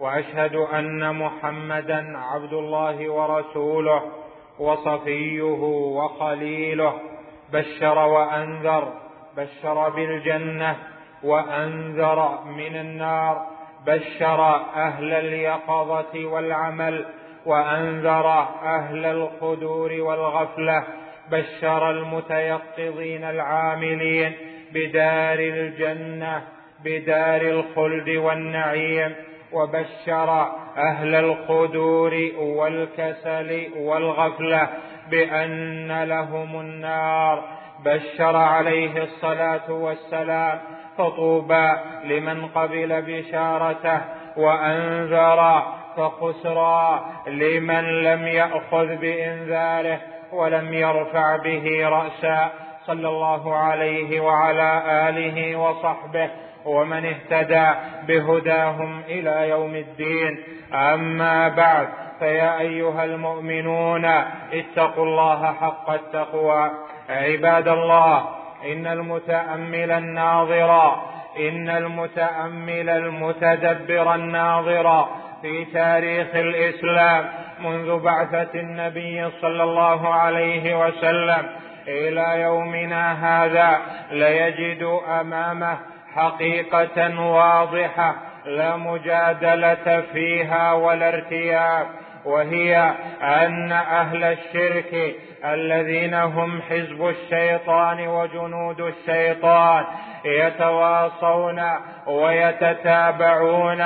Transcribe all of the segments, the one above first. وأشهد أن محمدا عبد الله ورسوله وصفيه وخليله، بشر وأنذر، بشر بالجنة وأنذر من النار، بشر أهل اليقظة والعمل وأنذر أهل الخدور والغفلة، بشر المتيقظين العاملين بدار الجنة بدار الخلد والنعيم، وبشر أهل الخدور والكسل والغفلة بأن لهم النار، بشر عليه الصلاة والسلام، فطوبى لمن قبل بشارته، وأنذر فخسرى لمن لم يأخذ بإنذاره ولم يرفع به رأسا، صلى الله عليه وعلى آله وصحبه ومن اهتدى بهداهم إلى يوم الدين. أما بعد، فيا أيها المؤمنون اتقوا الله حق التقوى. عباد الله، إن المتأمل الناظر، إن المتأمل المتدبر الناظر في تاريخ الإسلام منذ بعثة النبي صلى الله عليه وسلم إلى يومنا هذا ليجد أمامه حقيقة واضحة لا مجادلة فيها ولا ارتياب، وهي أن أهل الشرك الذين هم حزب الشيطان وجنود الشيطان يتواصون ويتتابعون،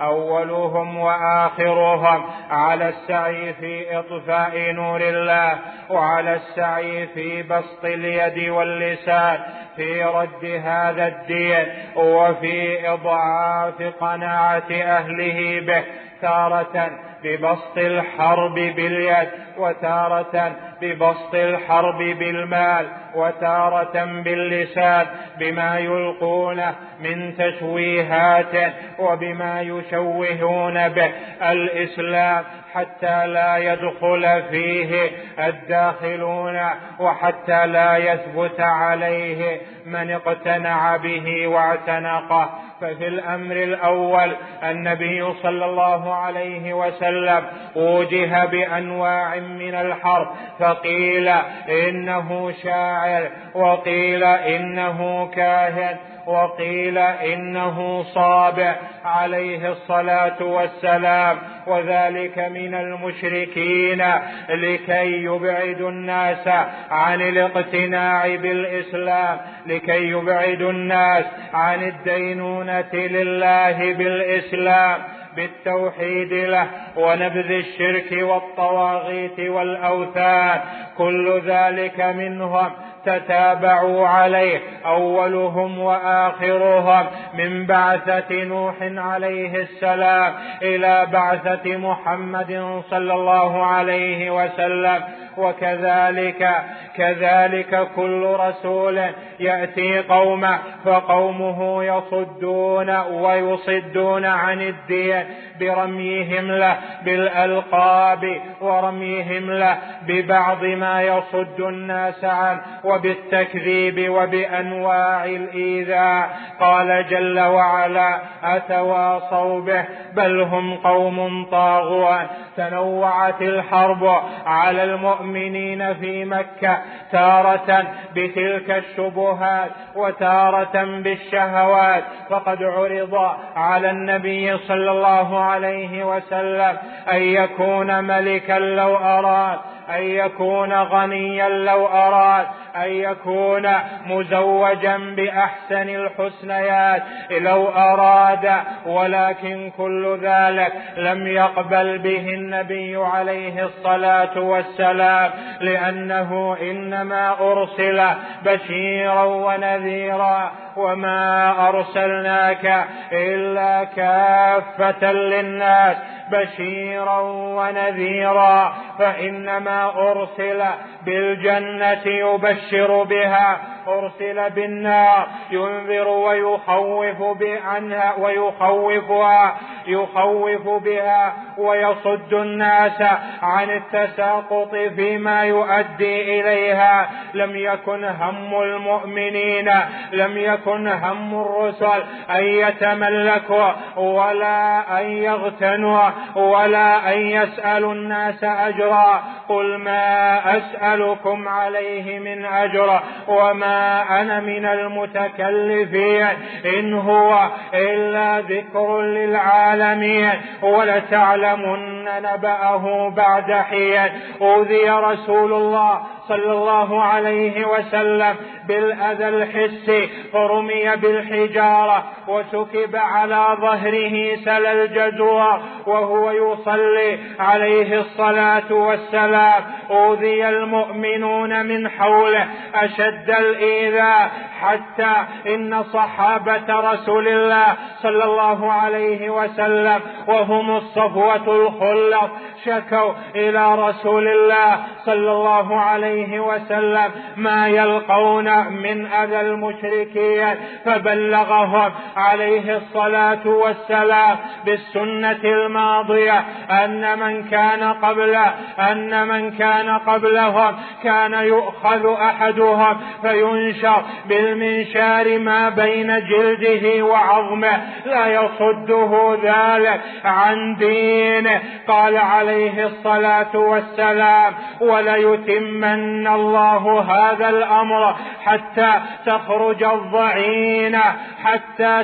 أولهم وآخرهم، على السعي في إطفاء نور الله، وعلى السعي في بسط اليد واللسان في رد هذا الدين، وفي إضعاف قناعة أهله به، تارة ببسط الحرب باليد، وتارة ببسط الحرب بالمال، وتارة باللسان بما يلقونه من تشويهات وبما يشوهون به الإسلام، حتى لا يدخل فيه الداخلون، وحتى لا يثبت عليه من اقتنع به واعتنقه. ففي الأمر الأول النبي صلى الله عليه وسلم وجه بأنواع من الحرب، فقيل إنه شاعر، وقيل إنه كاهن، وقيل إنه صابع عليه الصلاة والسلام، وذلك من المشركين لكي يبعدوا الناس عن الاقتناع بالإسلام، لكي يبعدوا الناس عن الدينونة لله بالإسلام، بالتوحيد له، ونبذ الشرك والطواغيت والأوثان. كل ذلك منهم تتابعوا عليه، أولهم وآخرهم، من بعثة نوح عليه السلام إلى بعثة محمد صلى الله عليه وسلم. وكذلك كل رسول يأتي قومه فقومه يصدون ويصدون عن الدين برميهم له بالألقاب، ورميهم له ببعض ما يصد الناس عنه، وبالتكذيب وبأنواع الإيذاء. قال جل وعلا: أتواصوا به، بل هم قوم طاغون. تنوعت الحرب على المؤمنين المؤمنين في مكة تارة بتلك الشبهات وتارة بالشهوات، فقد عرض على النبي صلى الله عليه وسلم أن يكون ملكا لو أراد، أن يكون غنيا لو أراد، أن يكون مزوجا بأحسن الحسنيات لو أراد، ولكن كل ذلك لم يقبل به النبي عليه الصلاة والسلام، لأنه إنما أرسل بشيرا ونذيرا، وما أرسلناك إلا كافة للناس بشيرا ونذيرا، فإنما أرسل بالجنة يبشر بها، أرسل بالنار ينذر ويخوف عنها ويخوفها، يخوف بها ويصد الناس عن التساقط فيما يؤدي إليها. لم يكن هم المؤمنين، لم يكن هم الرسل أن يتملكوا ولا أن يغتنوا ولا أن يسألوا الناس أجرا. قل ما أسألكم عليه من أجر وما أنا من المتكلفين، إن هو إلا ذكر للعالمين، ولتعلمن نبأه بعد حين. أوذي رسول الله صلى الله عليه وسلم بالأذى الحسي، فرمي بالحجارة وسكب على ظهره سل الجدوى وهو يصلي عليه الصلاة والسلام. أوذي المؤمنون من حوله أشد الإيذاء، حتى إن صحابة رسول الله صلى الله عليه وسلم وهم الصفوة الخلق شكوا إلى رسول الله صلى الله عليه وسلم ما يلقون من أذى المشركين، فبلغهم عليه الصلاة والسلام بالسنة الماضية أن من كان قبلهم كان يؤخذ أحدهم فينشر بالمنشار ما بين جلده وعظمه، لا يصده ذلك عن دينه. قال عليه الصلاة والسلام: وليتمن الله هذا الأمر حتى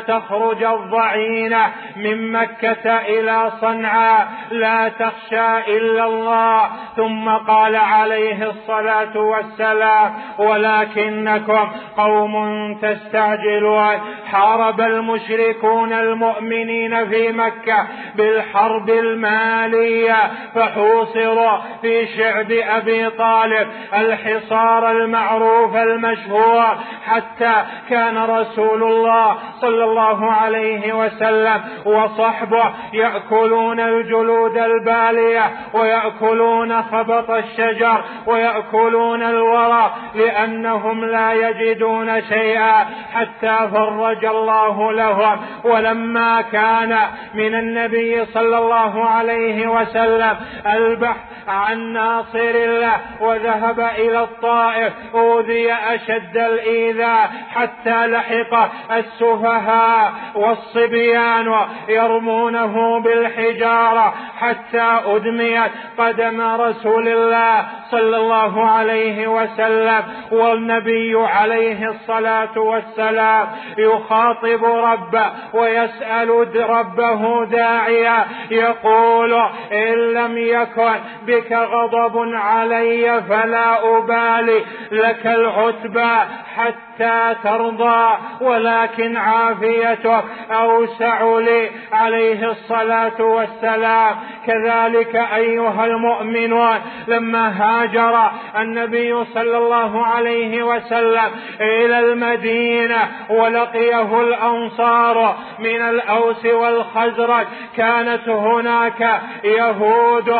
تخرج الضعينة من مكة إلى صنعاء لا تخشى إلا الله. ثم قال عليه الصلاة والسلام: ولكنكم قوم تستعجلون. حارب المشركون المؤمنين في مكة بالحرب المالية، فحوصروا في شعب أبي طالب الحصار المعروف المشهور، حتى كان رسول الله صلى الله عليه وسلم وصحبه يأكلون الجلود البالية ويأكلون خبط الشجر ويأكلون الورق لأنهم لا يجدون شيئا، حتى فرج الله لهم. ولما كان من النبي صلى الله عليه وسلم البحث عن ناصر الله وذهب إلى الطائف، أوذي أشد الإيذاء، حتى لحق السفهاء والصبيان يرمونه بالحجارة، حتى أدميت قدم رسول الله صلى الله عليه وسلم. والنبي عليه الصلاة والسلام يخاطب ربه ويسأل ربه داعيا، يقول: إن لم يكن بك غضب علي فلا أبالي، لك العتبى حتى ترضى، ولكن عافيتك أوسع لي. عليه الصلاة والسلام. كذلك أيها المؤمنون، لما هاجر النبي صلى الله عليه وسلم إلى المدينة ولقيه الأنصار من الأوس والخزرج، كانت هناك يهود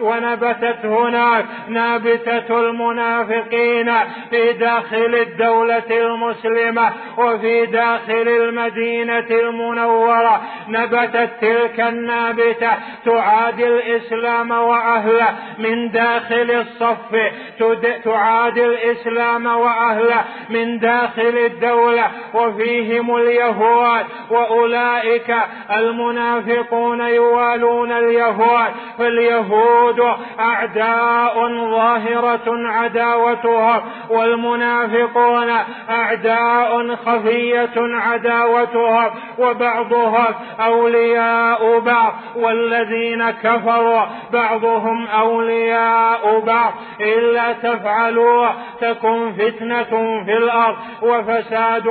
ونبتت هناك نابتة المنافقين في داخل الدولة المسلمة وفي داخل المدينة المنورة، نبتت تلك النابتة تعادي الإسلام وأهله من داخل الصف، تعادي الإسلام وأهله من داخل الدولة، وفيهم اليهود، وأولئك المنافقون يوالون اليهود، فاليهود أعداء ظاهرة عداوتهم، والمنافقون أعداء خفية عداوتهم، وبعضهم أولياء بعض، والذين كفروا بعضهم أولياء بعض، إلا تفعلوا تكن فتنة في الأرض وفساد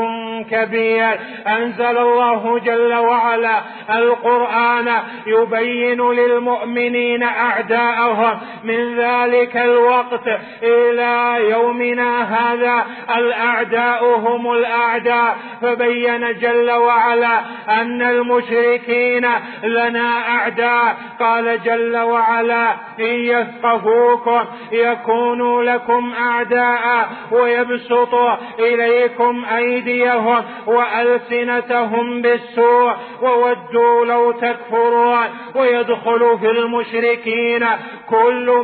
كبير. أنزل الله جل وعلا القرآن يبين للمؤمنين أعداءهم من ذلك الوقت إلى يومنا هذا، الأعداء هم الأعداء. فبين جل وعلا أن المشركين لنا أعداء، قال جل وعلا إن يثقفوكم يكونوا لكم أعداء ويبسطوا إليكم أيديهم وألسنتهم بالسوء وودوا لو تكفرون. ويدخل في المشركين كل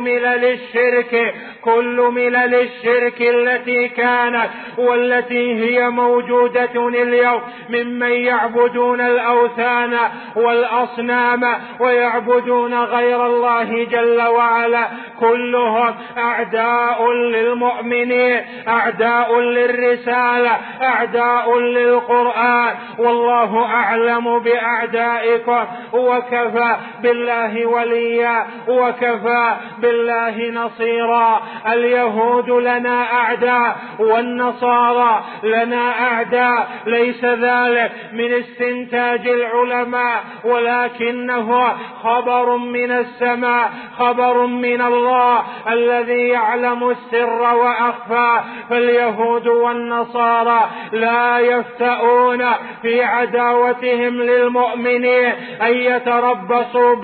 ملل الشرك التي كانت والتي هي موجودة اليوم، ممن يعبدون الأوثان والأصنام ويعبدون غير الله جل وعلا، كلهم أعداء للمؤمنين، أعداء للرسالة، أعداء للقرآن. والله أعلم بأعدائكم وكفى بالله وليا وكفى بالله نصيرا. اليهود لنا أعداء والنصارى لنا أعداء، ليس ذلك من استنتاج العلماء ولكنه خبر من السماء، خبر من الله الذي يعلم السر وأخفى. فاليهود والنصارى لا يفتؤون في عداوتهم للمؤمنين أن يتربصوا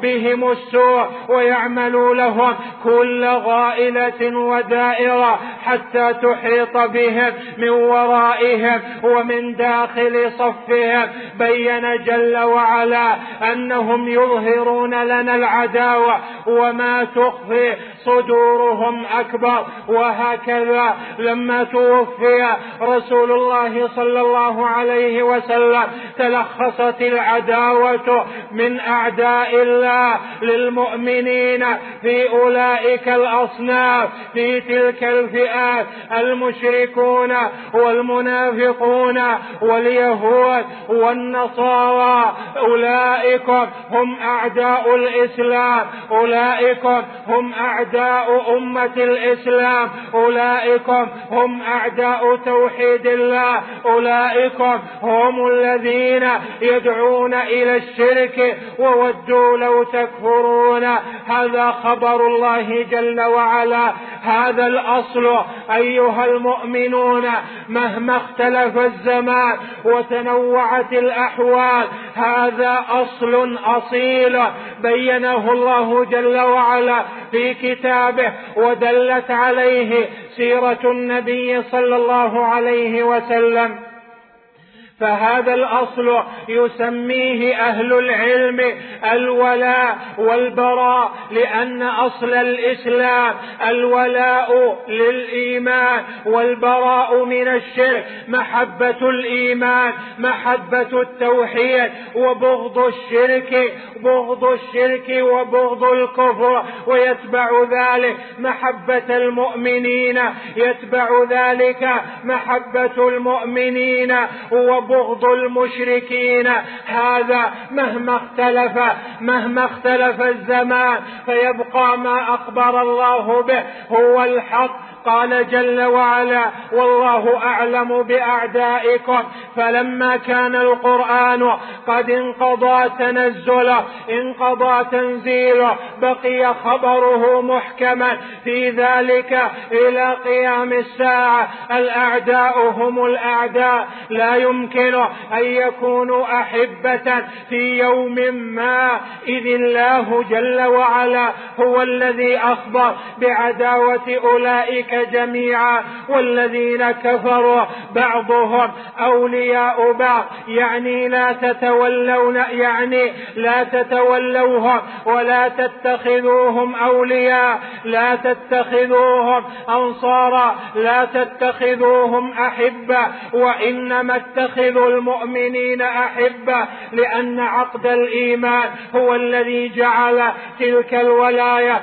بهم السوء ويعملوا لهم كل غائلة ودائرة حتى تحيط بهم من ورائهم ومن داخل صفهم. بين جل وعلا أنهم يظهرون لنا العداوة وما تخفي صدورهم أكبر. وهكذا لما توفي رسول الله صلى الله عليه وسلم تلخصت العداوة من أعداء الله للمؤمنين في أولئك الأصناف، في تلك الفئات: المشركون والمنافقون واليهود والنصارى. أولئك هم أعداء الإسلام، أولئك هم أعداء أمة الإسلام، أولئك هم أعداء توحيد الله، أولئك هم الذين يدعون إلى الشرك وودوا لو تكفرون. هذا خبر الله جل وعلا، هذا الأصل أيها المؤمنون. مهما اختلف الزمان وتنوعت الأحوال هذا أصل أصيل بينه الله جل وعلا في كتابه، ودلت عليه سيرة النبي صلى الله عليه وسلم. فهذا الأصل يسميه أهل العلم الولاء والبراء، لأن أصل الإسلام الولاء للإيمان والبراء من الشرك، محبة الإيمان محبة التوحيد، وبغض الشرك وبغض الكفر، ويتبع ذلك محبة المؤمنين وبغض المشركين. هذا مهما اختلف الزمان فيبقى ما أخبر الله به هو الحق. قال جل وعلا والله أعلم بأعدائكم. فلما كان القرآن قد انقضى تنزله بقي خبره محكما في ذلك إلى قيام الساعة. الأعداء هم الأعداء، لا يمكن أن يكونوا أحبة في يوم ما، إذ الله جل وعلا هو الذي أخبر بعداوة أولئك أولئك جميعا والذين كفروا بعضهم أولياء بعض يعني لا تتولون يعني لا تتولوهم ولا تتخذوهم أولياء لا تتخذوهم أنصارا لا تتخذوهم أحبة وإنما اتخذوا المؤمنين أحبة لأن عقد الإيمان هو الذي جعل تلك الولاية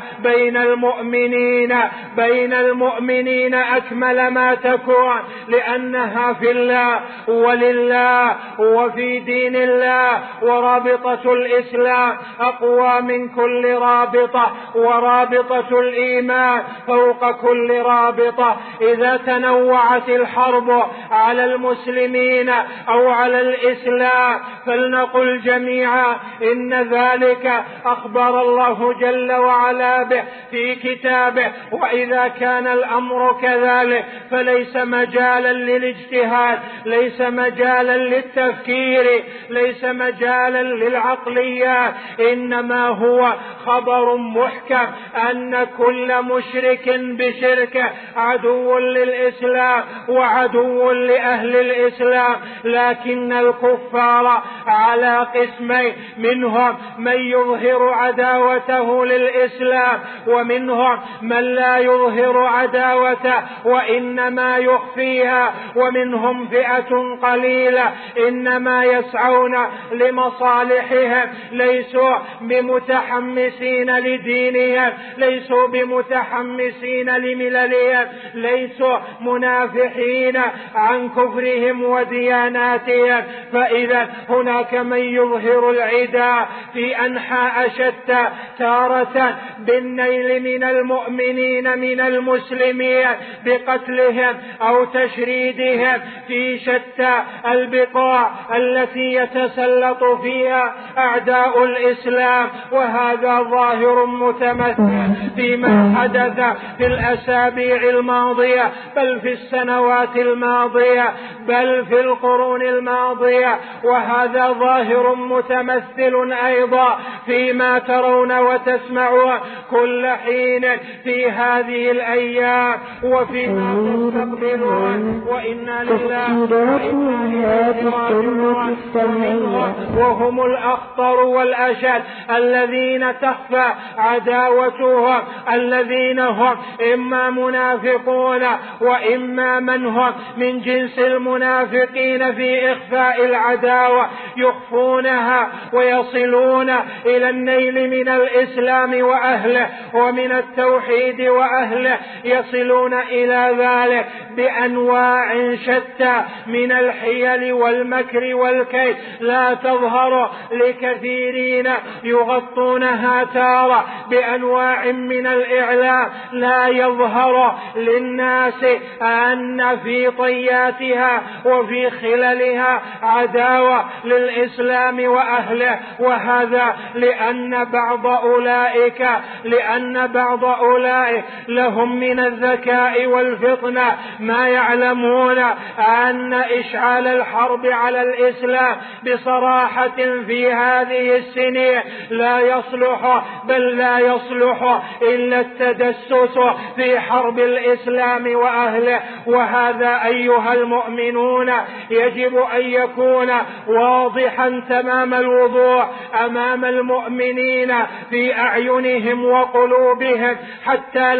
بين المؤمنين أكمل ما تكون لأنها في الله ولله وفي دين الله ورابطة الإسلام أقوى من كل رابطة ورابطة الإيمان فوق كل رابطة. إذا تنوعت الحرب على المسلمين أو على الإسلام فلنقل جميعا إن ذلك أخبر الله جل وعلا به في كتابه وإذا كان الأمر كذلك فليس مجالا للاجتهاد ليس مجالا للتفكير ليس مجالا للعقليات إنما هو خبر محكم أن كل مشرك بشركه عدو للإسلام وعدو لأهل الإسلام لكن الكفار على قسمين منهم من يظهر عداوته للإسلام ومنهم من لا يظهر عداوته وإنما يخفيها ومنهم فئة قليلة إنما يسعون لمصالحهم ليسوا بمتحمسين لدينهم ليسوا بمتحمسين لمللهم ليسوا منافحين عن كفرهم ودياناتهم فإذا هناك من يظهر العداء في أنحاء شتى تارة بالنيل من المؤمنين من المسلمين بقتلهم أو تشريدهم في شتى البقاع التي يتسلط فيها أعداء الإسلام وهذا ظاهر متمثل فيما حدث في الأسابيع الماضية بل في السنوات الماضية بل في القرون الماضية وهذا ظاهر متمثل أيضا فيما ترون وتسمعون كل حين في هذه الأيام وفيما تستقبلون وإنا لله وإنا إليه راجعون وهم الأخطر والأشد الذين تخفى عداوتهم الذين هم إما منافقون وإما من هم من جنس المنافقين في إخفاء العداوة يخفونها ويصلون إلى النيل من الإسلام وأهله ومن التوحيد وأهله يصلون إلى ذلك بأنواع شتى من الحيل والمكر والكيد لا تظهر لكثيرين يغطونها تارة بأنواع من الإعلام لا يظهر للناس أن في طياتها وفي خلالها عداوة للإسلام وأهله وهذا لأن بعض أولئك لهم من الذكاء والفطنة ما يعلمون أن إشعال الحرب على الإسلام بصراحة في هذه السنين لا يصلح بل لا يصلح إلا التدسس في حرب الإسلام وأهله وهذا أيها المؤمنون يجب أن يكون واضحا تمام الوضوح أمام المؤمنين في أعينهم وقلوبهم حتى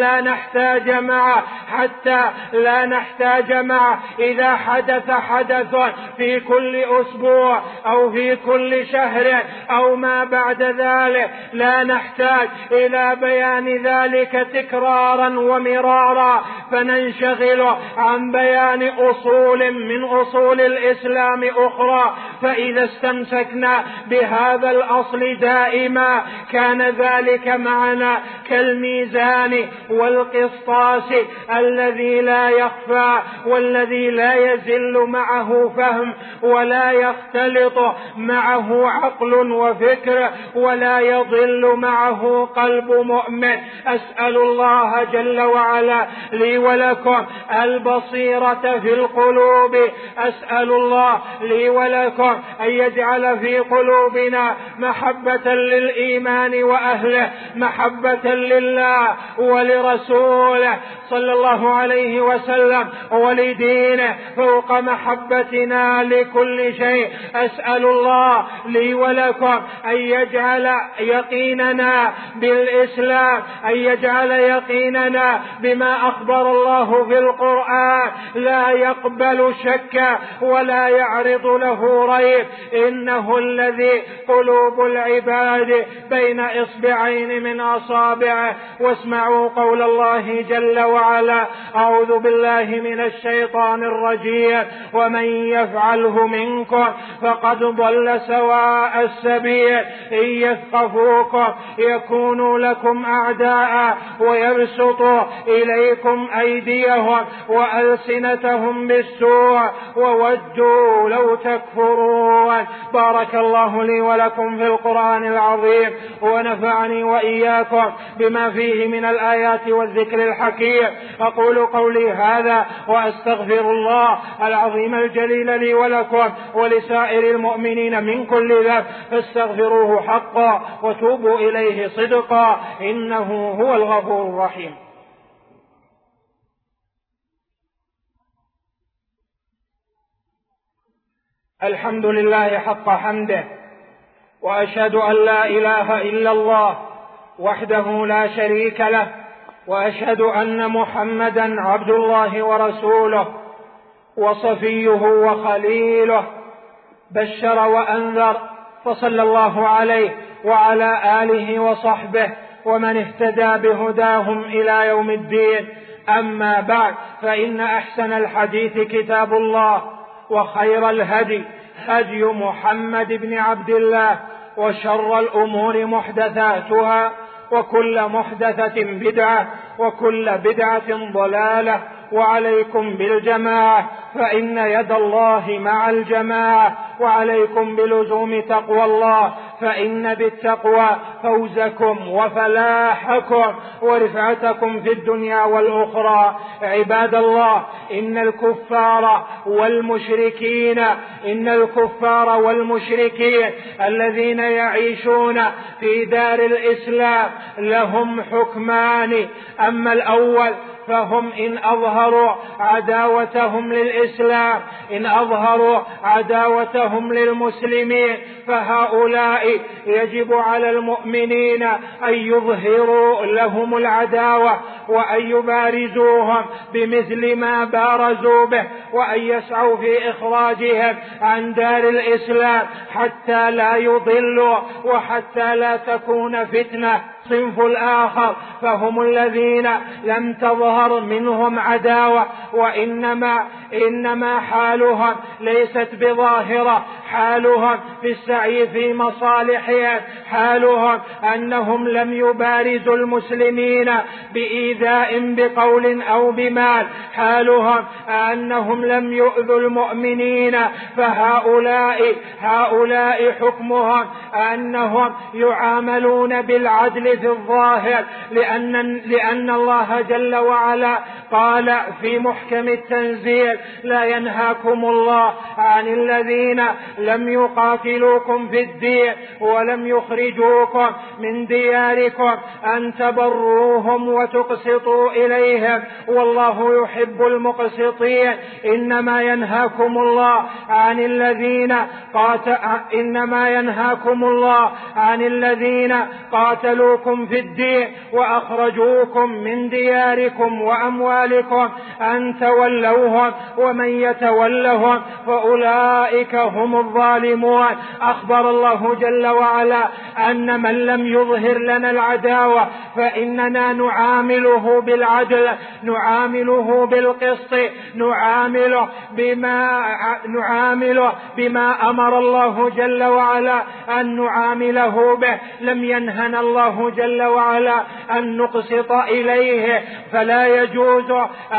لا نحتاج معه إذا حدث حدث في كل أسبوع أو في كل شهر أو ما بعد ذلك لا نحتاج إلى بيان ذلك تكرارا ومرارا فننشغل عن بيان أصول من أصول الإسلام أخرى فإذا استمسكنا بهذا الأصل دائما كان ذلك معنا كالميزان والقسطاس الذي لا يخفى والذي لا يزل معه فهم ولا يختلط معه عقل وفكر ولا يضل معه قلب مؤمن. أسأل الله جل وعلا لي ولكم البصيرة في القلوب، أسأل الله لي ولكم أن يجعل في قلوبنا محبة للإيمان وأهله، محبة لله ولرسوله صلى الله عليه وسلم ولدينه فوق محبتنا لكل شيء. أسأل الله لي ولكم أن يجعل يقيننا بالإسلام، أن يجعل يقيننا بما أخبر الله في القرآن لا يقبل شكا ولا يعرض له ريب، إنه الذي قلوب العباد بين إصبعين من أصابعه. واسمعوا قول الله جل وعلا: أعوذ بالله من الشيطان الرجيم، ومن يفعله منكم فقد ضل سواء السبيل، إن يثقفوكم يكونوا لكم أعداء ويبسطوا إليكم أيديهم وألسنتهم بالسوء وودوا لو تكفرون. بارك الله لي ولكم في القرآن العظيم، ونفعني وإياكم بما فيه من الآيات والذكر الحكيم. أقول قولي هذا وأستغفر الله العظيم الجليل لي ولكم ولسائر المؤمنين من كل ذنب، فاستغفروه حقا وتوبوا إليه صدقا، إنه هو الغفور الرحيم. الحمد لله حق حمده، وأشهد أن لا إله إلا الله وحده لا شريك له، وأشهد أن محمدا عبد الله ورسوله وصفيه وخليله، بشر وأنذر، فصلى الله عليه وعلى آله وصحبه ومن اهتدى بهداهم إلى يوم الدين. أما بعد، فإن أحسن الحديث كتاب الله، وخير الهدي هدي محمد بن عبد الله، وشر الأمور محدثاتها، وكل محدثة بدعة، وكل بدعة ضلالة، وعليكم بالجماعة فإن يد الله مع الجماعة، وعليكم بلزوم تقوى الله فإن بالتقوى فوزكم وفلاحكم ورفعتكم في الدنيا والأخرى. عباد الله، إن الكفار والمشركين الذين يعيشون في دار الإسلام لهم حكمان. أما الأول، فهم إن أظهروا عداوتهم للإسلام، إن أظهروا عداوتهم للمسلمين، فهؤلاء يجب على المؤمنين أن يظهروا لهم العداوة، وأن يبارزوهم بمثل ما بارزوا به، وأن يسعوا في إخراجهم عن دار الإسلام حتى لا يضلوا وحتى لا تكون فتنة. الصنف الآخر، فهم الذين لم تظهر منهم عداوة، وإنما حالهم ليست بظاهرة، حالهم في السعي في مصالحهم، حالهم أنهم لم يبارزوا المسلمين بإيذاء بقول أو بمال، حالهم أنهم لم يؤذوا المؤمنين، فهؤلاء حكمهم أنهم يعاملون بالعدل في الظاهر، لأن الله جل وعلا قال في محكم التنزيل: لا ينهاكم الله عن الذين لم يقاتلوكم في الدين ولم يخرجوكم من دياركم أن تبروهم وتقسطوا إليهم والله يحب المقسطين. إنما ينهاكم الله عن الذين قاتلوكم في الدين وأخرجوكم من دياركم وأموالكم أن تولوهم، ومن يتولهم فأولئك هم الظالمون. أخبر الله جل وعلا أن من لم يظهر لنا العداوة فإننا نعامله بالعدل، نعامله بالقسط، نعامله بما أمر الله جل وعلا أن نعامله به. لم ينهنا الله جل وعلا أن نقسط إليه، فلا يجوز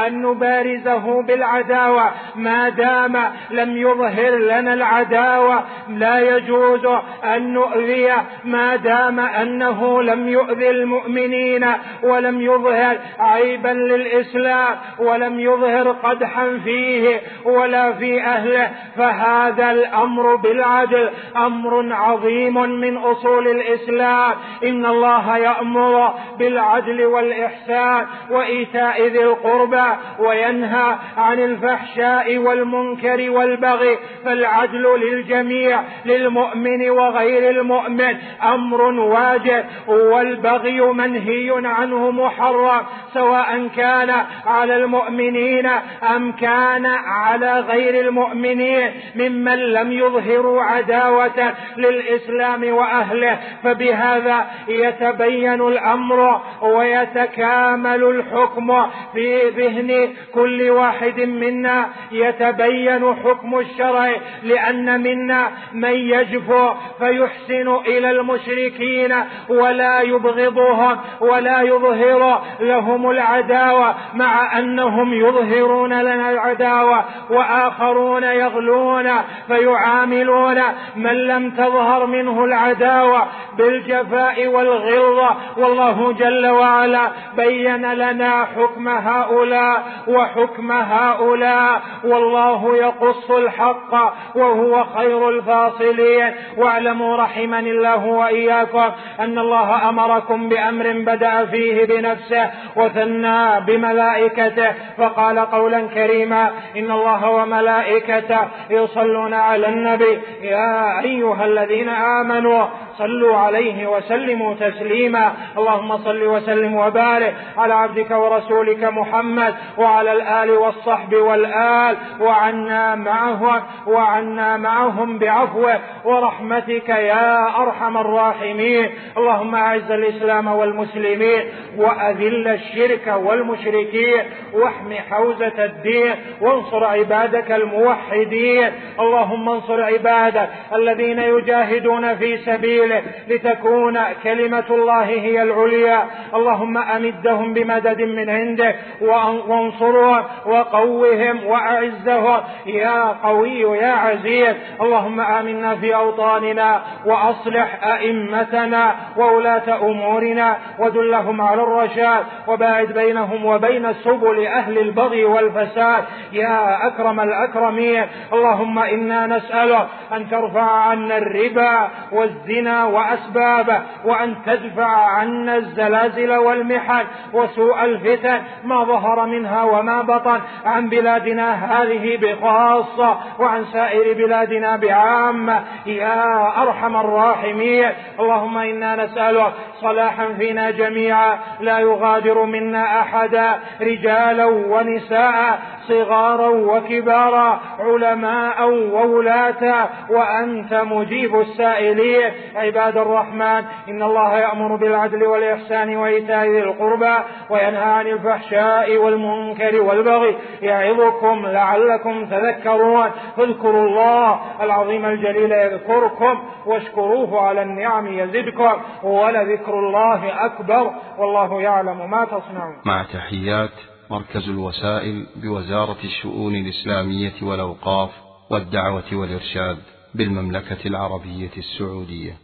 أن نبارزه بالعداوة ما دام لم يظهر لنا العداوة، لا يجوز أن نؤذيه ما دام أنه لم يؤذي المؤمنين ولم يظهر عيبا للإسلام ولم يظهر قدحا فيه ولا في أهله، فهذا الأمر بالعدل أمر عظيم من أصول الإسلام. إن الله يأمر بالعدل والإحسان وإيتاء ذي القربى وينهى عن الفحشاء والمنكر والبغي، فالعدل للجميع للمؤمن وغير المؤمن أمر واجب، والبغي منهي عنه محرم سواء كان على المؤمنين أم كان على غير المؤمنين ممن لم يظهروا عداوة للإسلام وأهله، فبهذا يتبين الأمر ويتكامل الحكم في ذهن كل واحد منا، يتبين حكم الشرع، لأن منا من يجفو فيحسن إلى المشركين ولا يبغضهم ولا يظهر لهم العداوة مع أنهم يظهرون لنا العداوة، وآخرون يغلون فيعاملون من لم تظهر منه العداوة بالجفاء والغلظة. والله جل وعلا بين لنا حكم هؤلاء وحكم هؤلاء، والله يقص الحق وهو خير الفاصلين. واعلموا رحمني الله وإياكم أن الله أمركم بأمر بدأ فيه بنفسه وثنى بملائكته، فقال قولا كريما: إن الله وملائكته يصلون على النبي يا أيها الذين آمنوا صلوا عليه وسلموا تسليما. اللهم صل وسلم وبارك على عبدك ورسولك محمد وعلى الآل والصحب والآل وعنا معهم بعفوه ورحمتك يا أرحم الراحمين. اللهم أعز الإسلام والمسلمين وأذل الشرك والمشركين واحم حوزة الدين وانصر عبادك الموحدين. اللهم انصر عبادك الذين يجاهدون في سبيلك لتكون كلمة الله هي العليا. اللهم أمدهم بمدد من عندك وانصرهم وقوهم وأعزهم يا قوي يا عزيز. اللهم آمنا في أوطاننا وأصلح أئمتنا وولاة أمورنا ودلهم على الرشاد وباعد بينهم وبين سبل أهل البغي والفساد يا أكرم الأكرمين. اللهم إنا نسألك أن ترفع عنا الربا والزنا وأسبابه، وأن تدفع عنا الزلازل والمحن وسوء الفتن ما ظهر منها وما بطن عن بلادنا هذه بخاصة وعن سائر بلادنا بعامة يا أرحم الراحمين. اللهم إنا نسألك صلاحا فينا جميعا لا يغادر منا أحدا، رجالا ونساء، صغارا وكبارا، علماء وولاة، وأنت مجيب السائلين. عباد الرحمن، إن الله يأمر بالعدل والإحسان وإيتاء ذي القربى وينهى عن الفحشاء والمنكر والبغي يعظكم لعلكم تذكرون. فاذكروا الله العظيم الجليل يذكركم، واشكروه على النعم يزدكم، ولذكر الله أكبر والله يعلم ما تصنعون. مع تحيات مركز الوسائل بوزارة الشؤون الإسلامية والأوقاف والدعوة والإرشاد بالمملكة العربية السعودية.